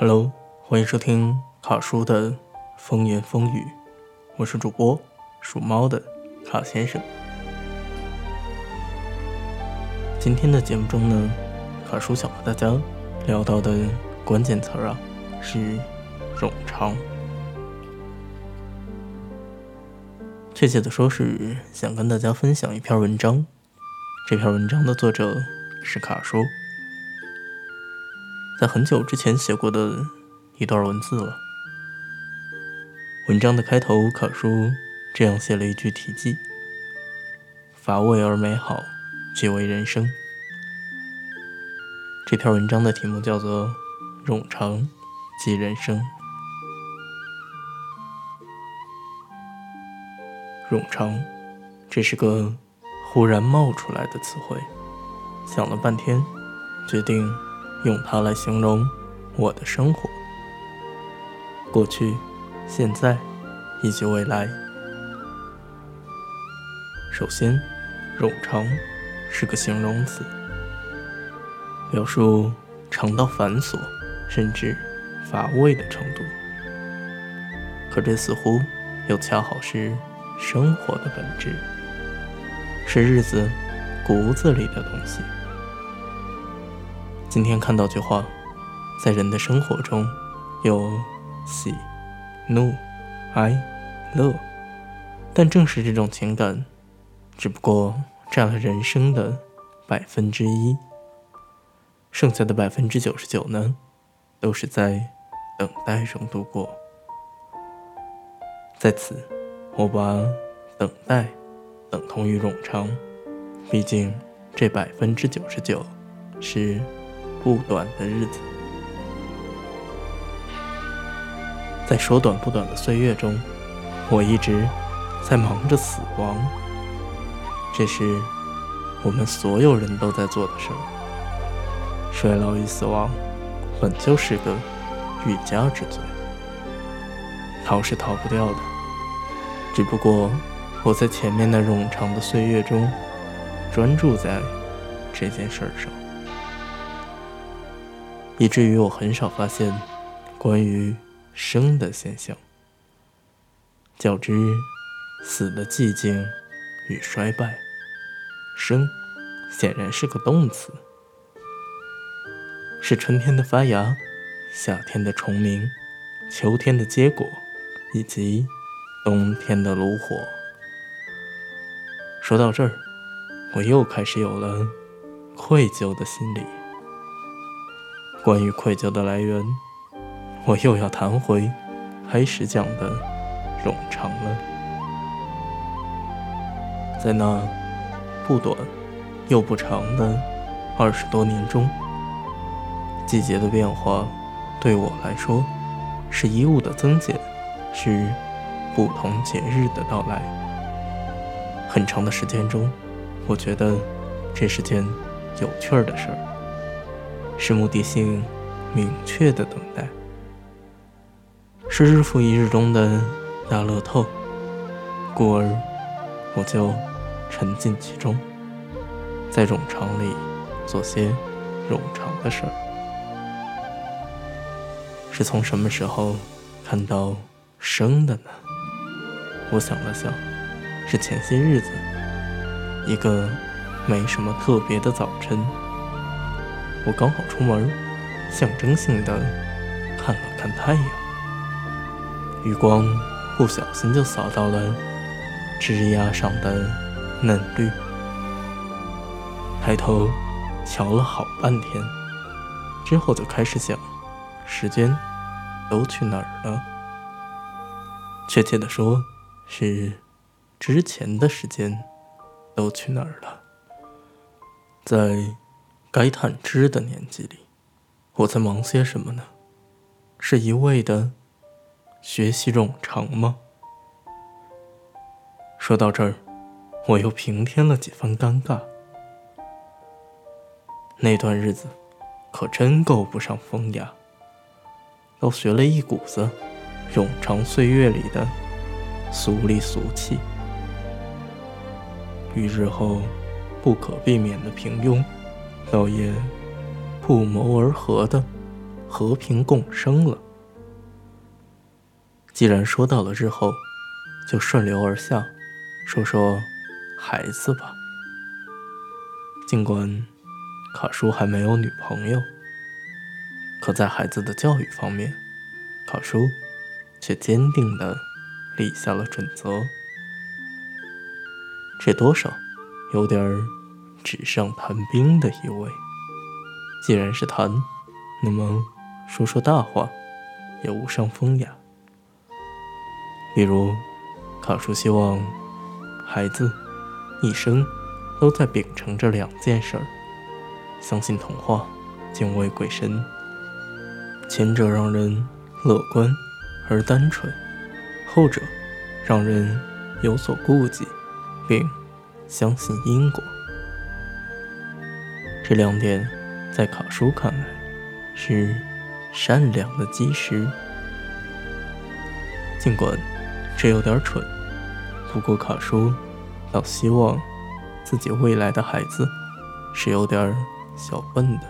Hello， 欢迎收听卡叔的风言风语，我是主播属猫的卡先生。今天的节目中呢，卡叔想和大家聊到的关键词啊是冗长。确切的说是想跟大家分享一篇文章，这篇文章的作者是卡叔。在很久之前写过的一段文字了。文章的开头，卡叔这样写了一句题记：乏味而美好，即为人生。这篇文章的题目叫做冗长即人生。冗长，这是个忽然冒出来的词汇，想了半天，决定用它来形容我的生活，过去、现在以及未来。首先，冗长是个形容词，描述长到繁琐甚至乏味的程度。可这似乎又恰好是生活的本质，是日子骨子里的东西。今天看到句话，在人的生活中有喜、怒、哀、乐，但正是这种情感，只不过占了人生的1%，剩下的99%呢，都是在等待中度过。在此，我把等待等同于冗长，毕竟这99%是不短的日子。在说短不短的岁月中，我一直在忙着死亡，这是我们所有人都在做的事。衰老与死亡本就是个欲加之罪，逃是逃不掉的。只不过我在前面那冗长的岁月中专注在这件事上，以至于我很少发现关于生的现象，较之死的寂静与衰败，生显然是个动词，是春天的发芽，夏天的虫鸣，秋天的结果，以及冬天的炉火。说到这儿，我又开始有了愧疚的心理。关于愧疚的来源，我又要谈回开始讲的冗长了。在那不短又不长的20多年中，季节的变化对我来说是衣物的增减，是不同节日的到来。很长的时间中，我觉得这是件有趣的事儿，是目的性明确的等待，是日复一日中的大乐透，故而我就沉浸其中，在冗长里做些冗长的事儿。是从什么时候看到生的呢？我想了想，是前些日子，一个没什么特别的早晨，我刚好出门，象征性的看了看太阳，余光不小心就扫到了枝桠上的嫩绿，抬头瞧了好半天，之后就开始想，时间都去哪儿了？确切的说，是之前的时间都去哪儿了？在该探知的年纪里，我在忙些什么呢？是一味的学习冗长吗？说到这儿，我又平添了几分尴尬。那段日子可真够不上风雅，都学了一股子冗长岁月里的俗里俗气，与日后不可避免的平庸倒也不谋而合的和平共生了。既然说到了日后，就顺流而下，说说孩子吧。尽管卡叔还没有女朋友，可在孩子的教育方面，卡叔却坚定地立下了准则，这多少有点纸上谈兵的意味。既然是谈，那么说说大话也无伤风雅。比如卡叔希望孩子一生都在秉承着两件事儿：相信童话，敬畏鬼神。前者让人乐观而单纯，后者让人有所顾忌并相信因果。这两点在卡叔看来是善良的基石。尽管这有点蠢，不过卡叔倒希望自己未来的孩子是有点小笨的，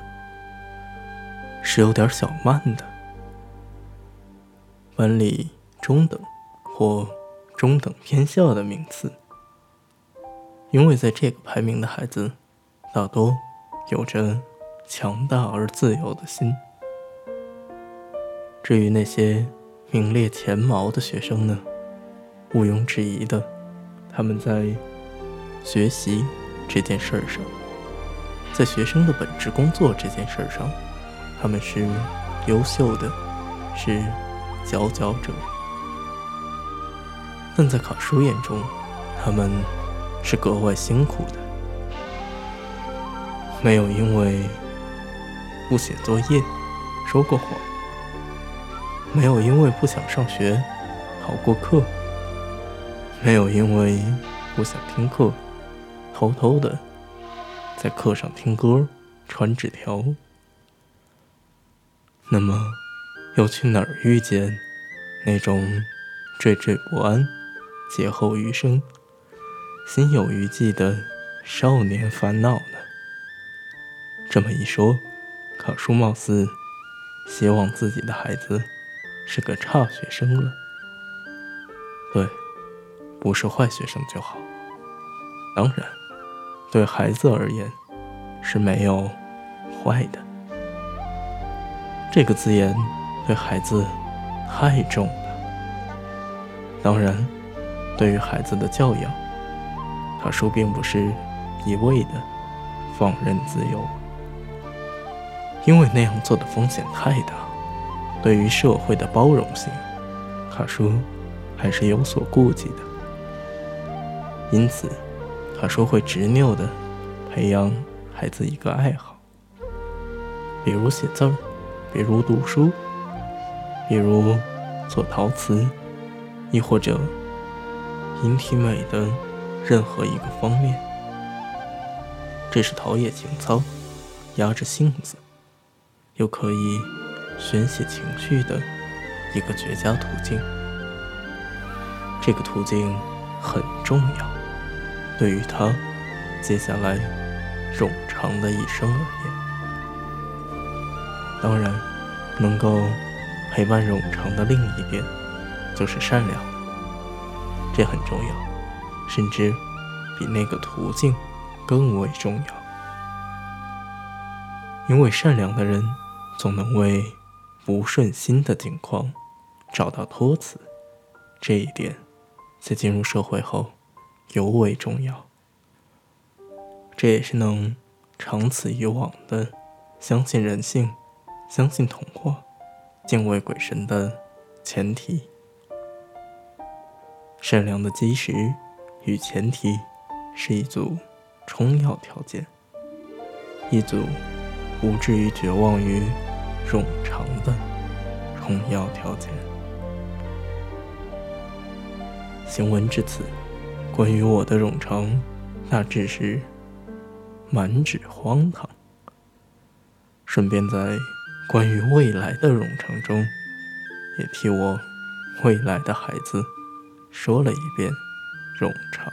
是有点小慢的。班里中等或中等偏下的名次，因为在这个排名的孩子大多有着强大而自由的心。至于那些名列前茅的学生呢，毋庸置疑的，他们在学习这件事上，在学生的本职工作这件事上，他们是优秀的，是佼佼者。但在卡叔眼中，他们是格外辛苦的，没有因为不写作业说过谎，没有因为不想上学逃过课，没有因为不想听课偷偷的在课上听歌传纸条。那么又去哪儿遇见那种惴惴不安、劫后余生、心有余悸的少年烦恼呢？这么一说，卡叔貌似希望自己的孩子是个差学生了。对，不是坏学生就好。当然，对孩子而言是没有坏的。这个字眼对孩子太重了。当然，对于孩子的教养，卡叔并不是一味的放任自由，因为那样做的风险太大。对于社会的包容性，卡叔还是有所顾忌的。因此，卡叔会执拗地培养孩子一个爱好，比如写字儿，比如读书，比如做陶瓷，亦或者引体美的任何一个方面。这是陶冶情操，压着性子又可以宣泄情绪的一个绝佳途径。这个途径很重要，对于他接下来冗长的一生而言。当然，能够陪伴冗长的另一边就是善良，这很重要，甚至比那个途径更为重要。因为善良的人总能为不顺心的境况找到托词，这一点在进入社会后尤为重要。这也是能长此以往的相信人性、相信童话、敬畏鬼神的前提。善良的基石与前提是一组重要条件，一组不至于绝望于冗长的重要条件。行文至此，关于我的冗长大致是满纸荒唐，顺便在关于未来的冗长中也替我未来的孩子说了一遍冗长。